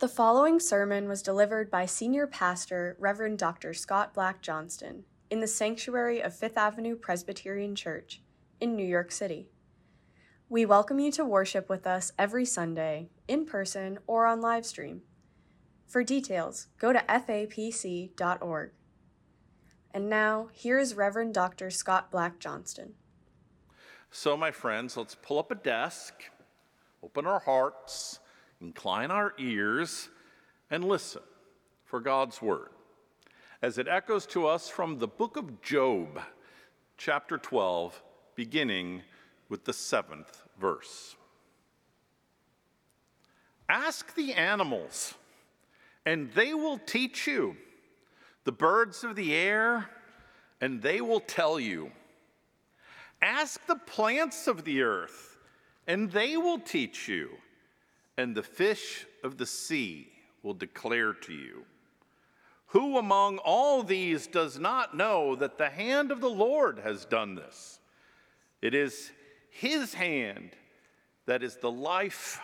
The following sermon was delivered by Senior Pastor Reverend Dr. Scott Black Johnston in the sanctuary of Fifth Avenue Presbyterian Church in New York City. We welcome you to worship with us every Sunday, in person or on live stream. For details, go to FAPC.org. And now, here is Reverend Dr. Scott Black Johnston. So, my friends, let's pull up a desk, open our hearts, incline our ears, and listen for God's word as it echoes to us from the book of Job, chapter 12, beginning with the 7th verse. Ask the animals, and they will teach you, the birds of the air, and they will tell you. Ask the plants of the earth, and they will teach you. And the fish of the sea will declare to you. Who among all these does not know that the hand of the Lord has done this? It is his hand that is the life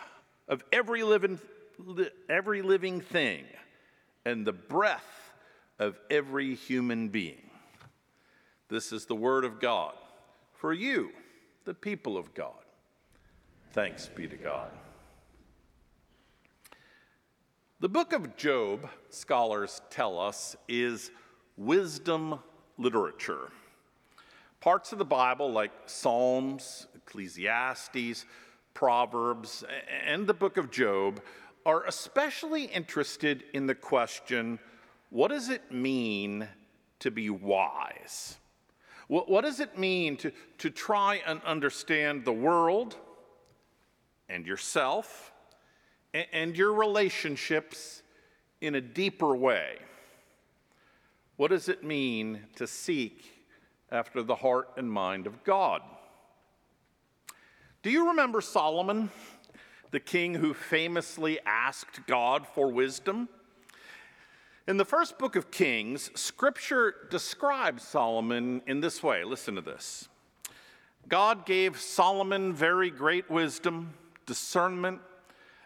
of every living thing and the breath of every human being. This is the word of God for you, the people of God. Thanks be to God. The book of Job, scholars tell us, is wisdom literature. Parts of the Bible like Psalms, Ecclesiastes, Proverbs, and the book of Job are especially interested in the question, what does it mean to be wise? What does it mean to try and understand the world and yourself and your relationships in a deeper way? What does it mean to seek after the heart and mind of God? Do you remember Solomon, the king who famously asked God for wisdom? In the first book of Kings, Scripture describes Solomon in this way. Listen to this. God gave Solomon very great wisdom, discernment,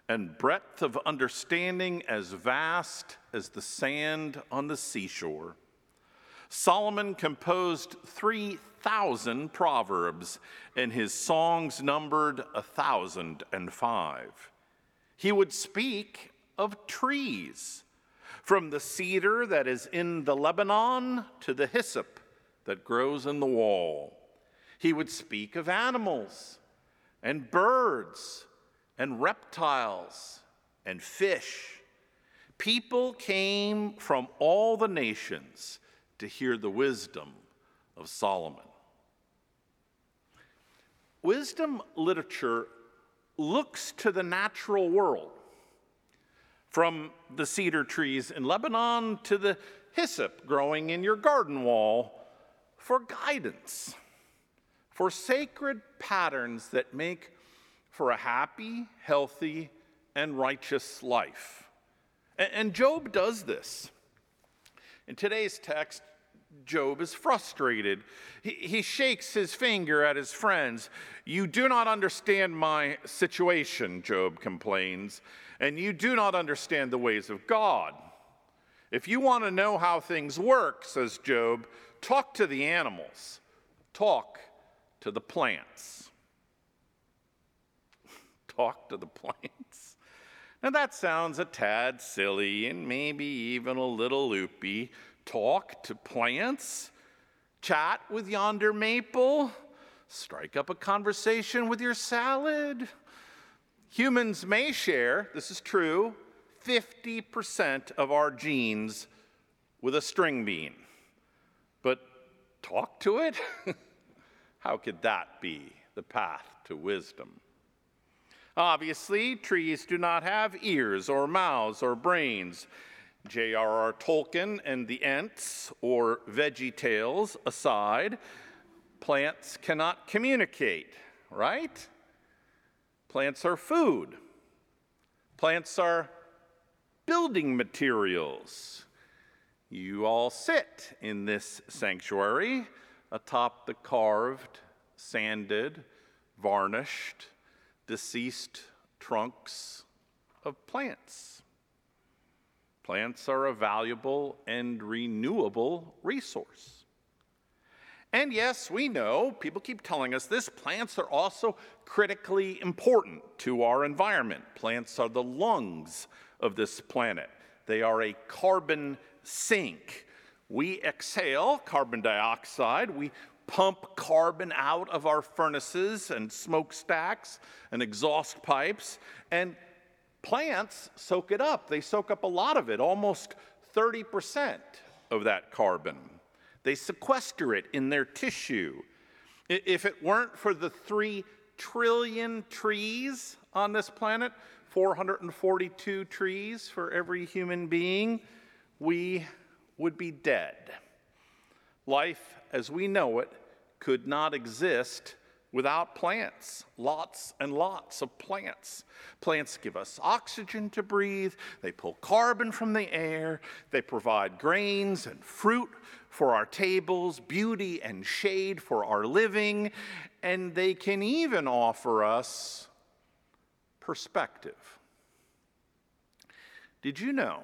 and breadth of understanding as vast as the sand on the seashore. Solomon composed 3,000 proverbs, and his songs numbered 1,005. He would speak of trees, from the cedar that is in the Lebanon to the hyssop that grows in the wall. He would speak of animals and birds and reptiles, and fish. People came from all the nations to hear the wisdom of Solomon. Wisdom literature looks to the natural world, from the cedar trees in Lebanon to the hyssop growing in your garden wall, for guidance, for sacred patterns that make for a happy, healthy, and righteous life. And Job does this. In today's text, Job is frustrated. He shakes his finger at his friends. You do not understand my situation, Job complains, and you do not understand the ways of God. If you want to know how things work, says Job, talk to the animals, talk to the plants. Talk to the plants. Now that sounds a tad silly and maybe even a little loopy. Talk to plants? Chat with yonder maple? Strike up a conversation with your salad? Humans may share, this is true, 50% of our genes with a string bean. But talk to it? How could that be the path to wisdom? Obviously, trees do not have ears or mouths or brains. J.R.R. Tolkien and the Ents, or Veggie Tales, aside, plants cannot communicate, right? Plants are food. Plants are building materials. You all sit in this sanctuary atop the carved, sanded, varnished, deceased trunks of plants. Plants are a valuable and renewable resource. And yes, we know, people keep telling us this, plants are also critically important to our environment. Plants are the lungs of this planet. They are a carbon sink. We exhale carbon dioxide. We pump carbon out of our furnaces and smokestacks and exhaust pipes, and plants soak it up. They soak up a lot of it, almost 30% of that carbon. They sequester it in their tissue. If it weren't for the 3 trillion trees on this planet, 442 trees for every human being, we would be dead. Life as we know it could not exist without plants, lots and lots of plants. Plants give us oxygen to breathe, they pull carbon from the air, they provide grains and fruit for our tables, beauty and shade for our living, and they can even offer us perspective. Did you know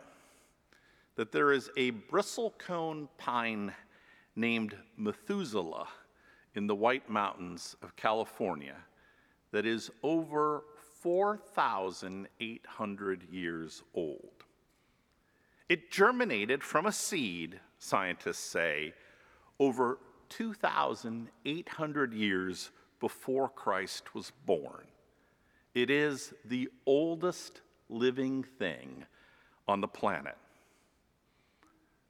that there is a bristlecone pine named Methuselah in the White Mountains of California that is over 4,800 years old. It germinated from a seed, scientists say, over 2,800 years before Christ was born. It is the oldest living thing on the planet.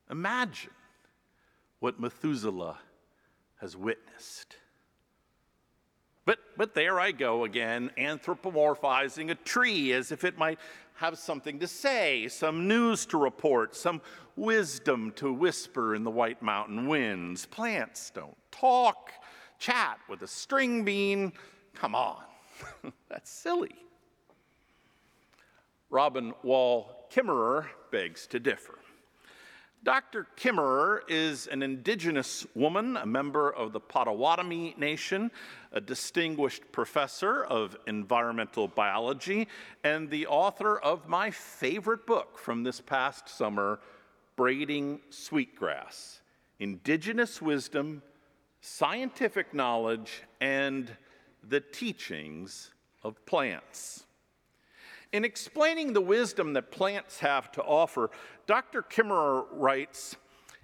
Imagine what Methuselah has witnessed. But there I go again, anthropomorphizing a tree as if it might have something to say, some news to report, some wisdom to whisper in the white mountain winds. Plants don't talk, chat with a string bean. Come on, that's silly. Robin Wall Kimmerer begs to differ. Dr. Kimmerer is an indigenous woman, a member of the Potawatomi Nation, a distinguished professor of environmental biology, and the author of my favorite book from this past summer, Braiding Sweetgrass: Indigenous Wisdom, Scientific Knowledge, and the Teachings of Plants. In explaining the wisdom that plants have to offer, Dr. Kimmerer writes,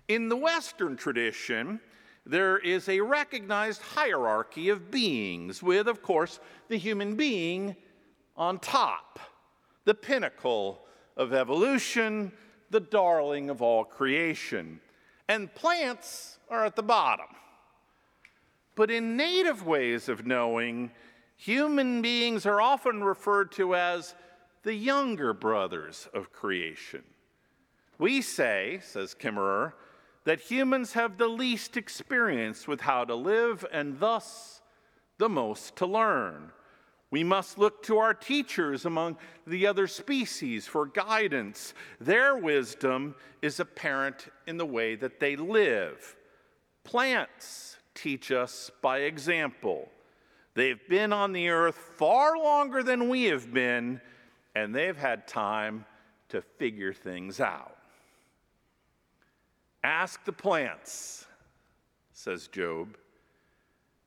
in the Western tradition, there is a recognized hierarchy of beings with, of course, the human being on top, the pinnacle of evolution, the darling of all creation, and plants are at the bottom. But in native ways of knowing, human beings are often referred to as the younger brothers of creation. We say, says Kimmerer, that humans have the least experience with how to live and thus the most to learn. We must look to our teachers among the other species for guidance. Their wisdom is apparent in the way that they live. Plants teach us by example. They've been on the earth far longer than we have been, and they've had time to figure things out. Ask the plants, says Job,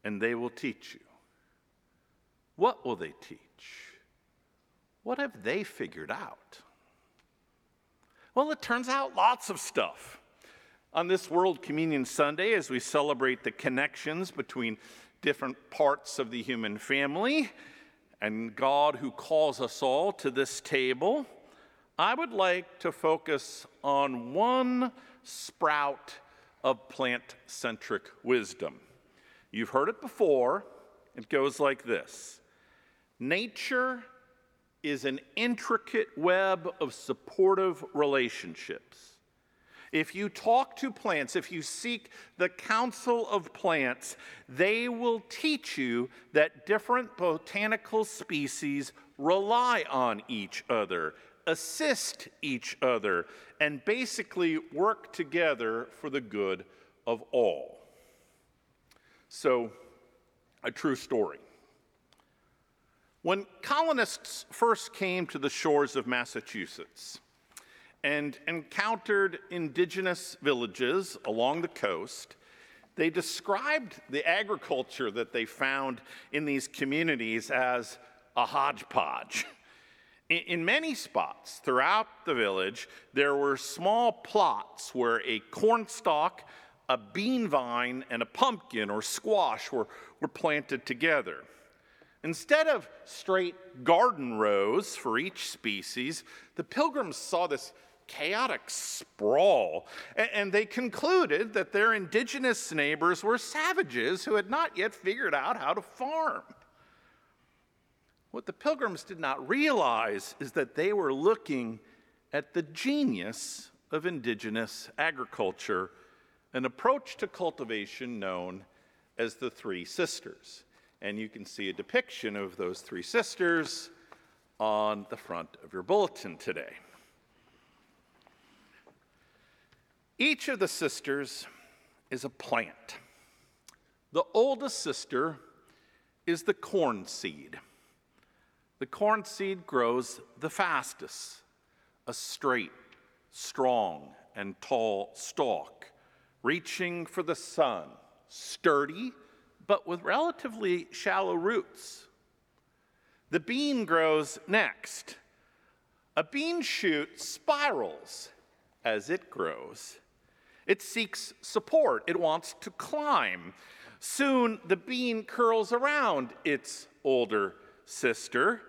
and they will teach you. What will they teach? What have they figured out? Well, it turns out lots of stuff. On this World Communion Sunday, as we celebrate the connections between different parts of the human family and God who calls us all to this table, I would like to focus on one sprout of plant-centric wisdom. You've heard it before. It goes like this. Nature is an intricate web of supportive relationships. If you talk to plants, if you seek the counsel of plants, they will teach you that different botanical species rely on each other, assist each other, and basically work together for the good of all. So, a true story. When colonists first came to the shores of Massachusetts, and encountered indigenous villages along the coast. They described the agriculture that they found in these communities as a hodgepodge. In many spots throughout the village, there were small plots where a cornstalk, a bean vine, and a pumpkin or squash were planted together. Instead of straight garden rows for each species, the pilgrims saw this chaotic sprawl, and they concluded that their indigenous neighbors were savages who had not yet figured out how to farm. What the pilgrims did not realize is that they were looking at the genius of indigenous agriculture, an approach to cultivation known as the Three Sisters. And you can see a depiction of those Three Sisters on the front of your bulletin today. Each of the sisters is a plant. The oldest sister is the corn seed. The corn seed grows the fastest, a straight, strong, and tall stalk, reaching for the sun, sturdy, but with relatively shallow roots. The bean grows next. A bean shoot spirals as it grows. It seeks support. It wants to climb. Soon the bean curls around its older sister,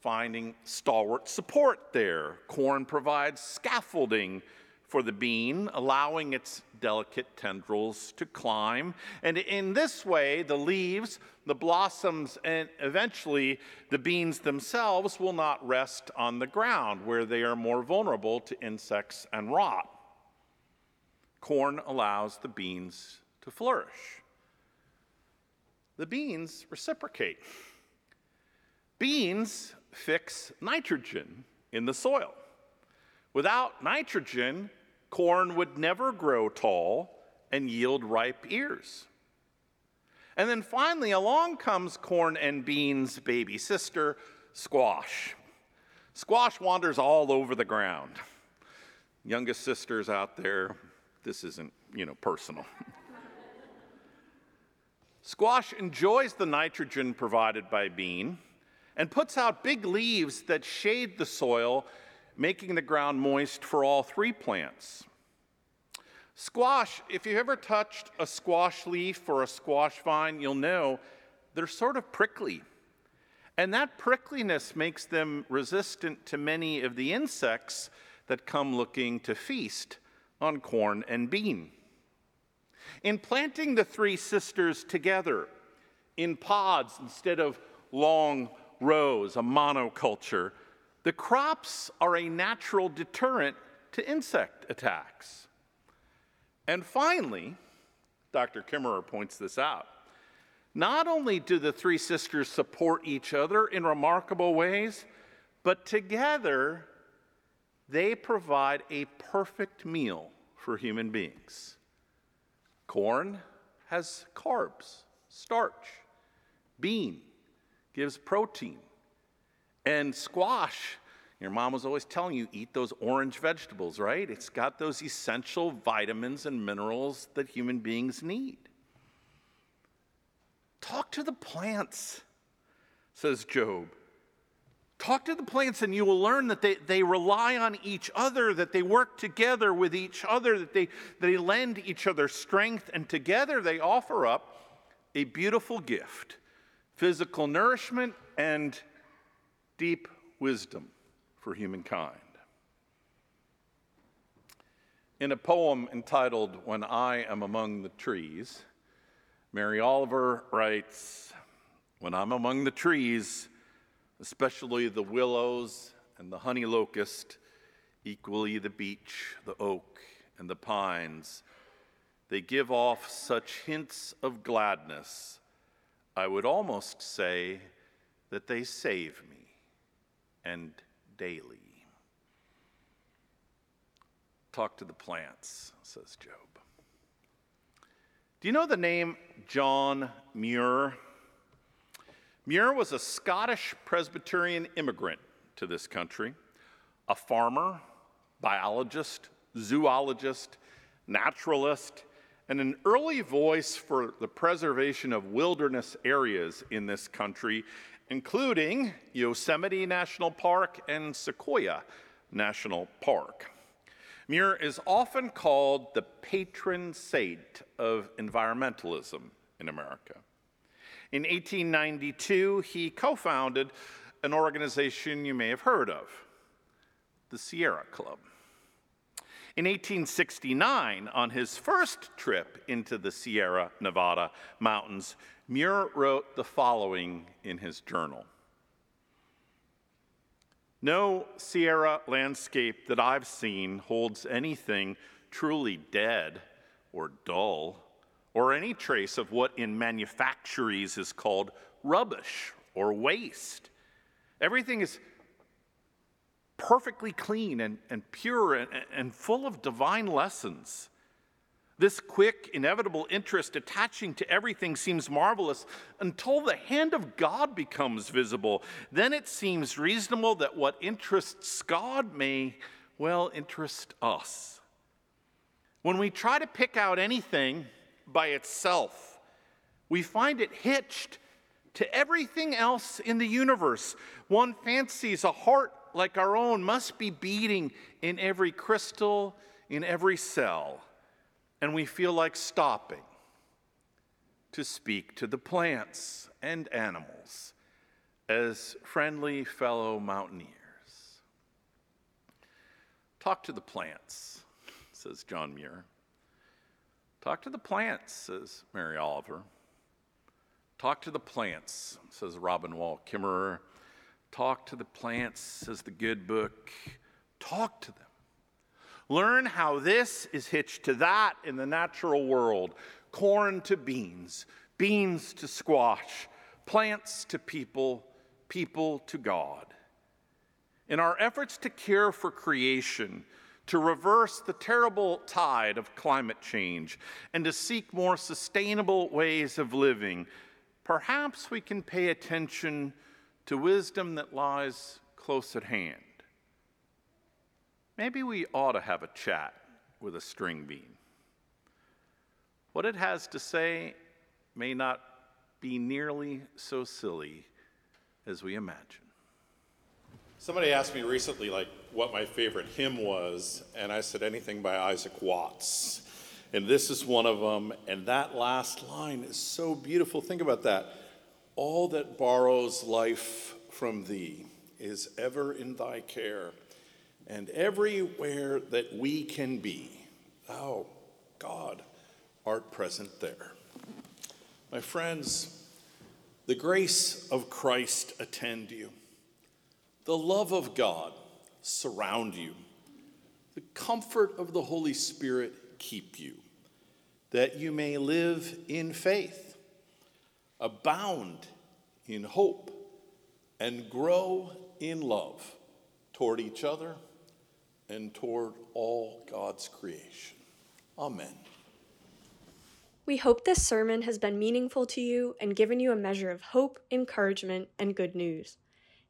finding stalwart support there. Corn provides scaffolding for the bean, allowing its delicate tendrils to climb. And in this way, the leaves, the blossoms, and eventually the beans themselves will not rest on the ground, where they are more vulnerable to insects and rot. Corn allows the beans to flourish. The beans reciprocate. Beans fix nitrogen in the soil. Without nitrogen, corn would never grow tall and yield ripe ears. And then finally, along comes corn and beans' baby sister, squash. Squash wanders all over the ground. Youngest sisters out there, this isn't, personal. Squash enjoys the nitrogen provided by bean and puts out big leaves that shade the soil, making the ground moist for all three plants. Squash, if you've ever touched a squash leaf or a squash vine, you'll know they're sort of prickly. And that prickliness makes them resistant to many of the insects that come looking to feast on corn and bean. In planting the Three Sisters together in pods instead of long rows, a monoculture, the crops are a natural deterrent to insect attacks. And finally, Dr. Kimmerer points this out, not only do the Three Sisters support each other in remarkable ways, but together they provide a perfect meal for human beings. Corn has carbs, starch. Bean gives protein. And squash, your mom was always telling you, eat those orange vegetables, right? It's got those essential vitamins and minerals that human beings need. Talk to the plants, says Job. Talk to the plants and you will learn that they rely on each other, that they work together with each other, that they lend each other strength, and together they offer up a beautiful gift, physical nourishment and deep wisdom for humankind. In a poem entitled When I Am Among the Trees, Mary Oliver writes, "When I'm among the trees, especially the willows and the honey locust, equally the beech, the oak, and the pines, they give off such hints of gladness, I would almost say that they save me. And daily." Talk to the plants, says Job. Do you know the name John Muir? Muir was a Scottish Presbyterian immigrant to this country, a farmer, biologist, zoologist, naturalist, and an early voice for the preservation of wilderness areas in this country, including Yosemite National Park and Sequoia National Park. Muir is often called the patron saint of environmentalism in America. In 1892, he co-founded an organization you may have heard of, the Sierra Club. In 1869, on his first trip into the Sierra Nevada Mountains, Muir wrote the following in his journal. "No Sierra landscape that I've seen holds anything truly dead or dull, or any trace of what in manufactories is called rubbish or waste. Everything is perfectly clean and pure and full of divine lessons. This quick, inevitable interest attaching to everything seems marvelous until the hand of God becomes visible. Then it seems reasonable that what interests God may well interest us. When we try to pick out anything by itself, we find it hitched to everything else in the universe. One fancies a heart like our own must be beating in every crystal, in every cell, and we feel like stopping to speak to the plants and animals as friendly fellow mountaineers." "Talk to the plants," says John Muir. "Talk to the plants," says Mary Oliver. "Talk to the plants," says Robin Wall Kimmerer. "Talk to the plants," says the good book. Talk to them. Learn how this is hitched to that in the natural world. Corn to beans, beans to squash, plants to people, people to God. In our efforts to care for creation, to reverse the terrible tide of climate change, and to seek more sustainable ways of living, perhaps we can pay attention to wisdom that lies close at hand. Maybe we ought to have a chat with a string bean. What it has to say may not be nearly so silly as we imagine. Somebody asked me recently, what my favorite hymn was, and I said anything by Isaac Watts. And this is one of them, and that last line is so beautiful. Think about that. "All that borrows life from thee is ever in thy care, and everywhere that we can be, thou, God, art present there." My friends, the grace of Christ attend you. The love of God surround you. The comfort of the Holy Spirit keep you, that you may live in faith, abound in hope, and grow in love toward each other and toward all God's creation. Amen. We hope this sermon has been meaningful to you and given you a measure of hope, encouragement, and good news.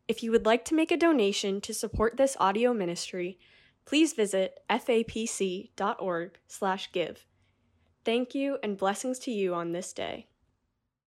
If you would like to make a donation to support this audio ministry, please visit FAPC.org/give. Thank you and blessings to you on this day.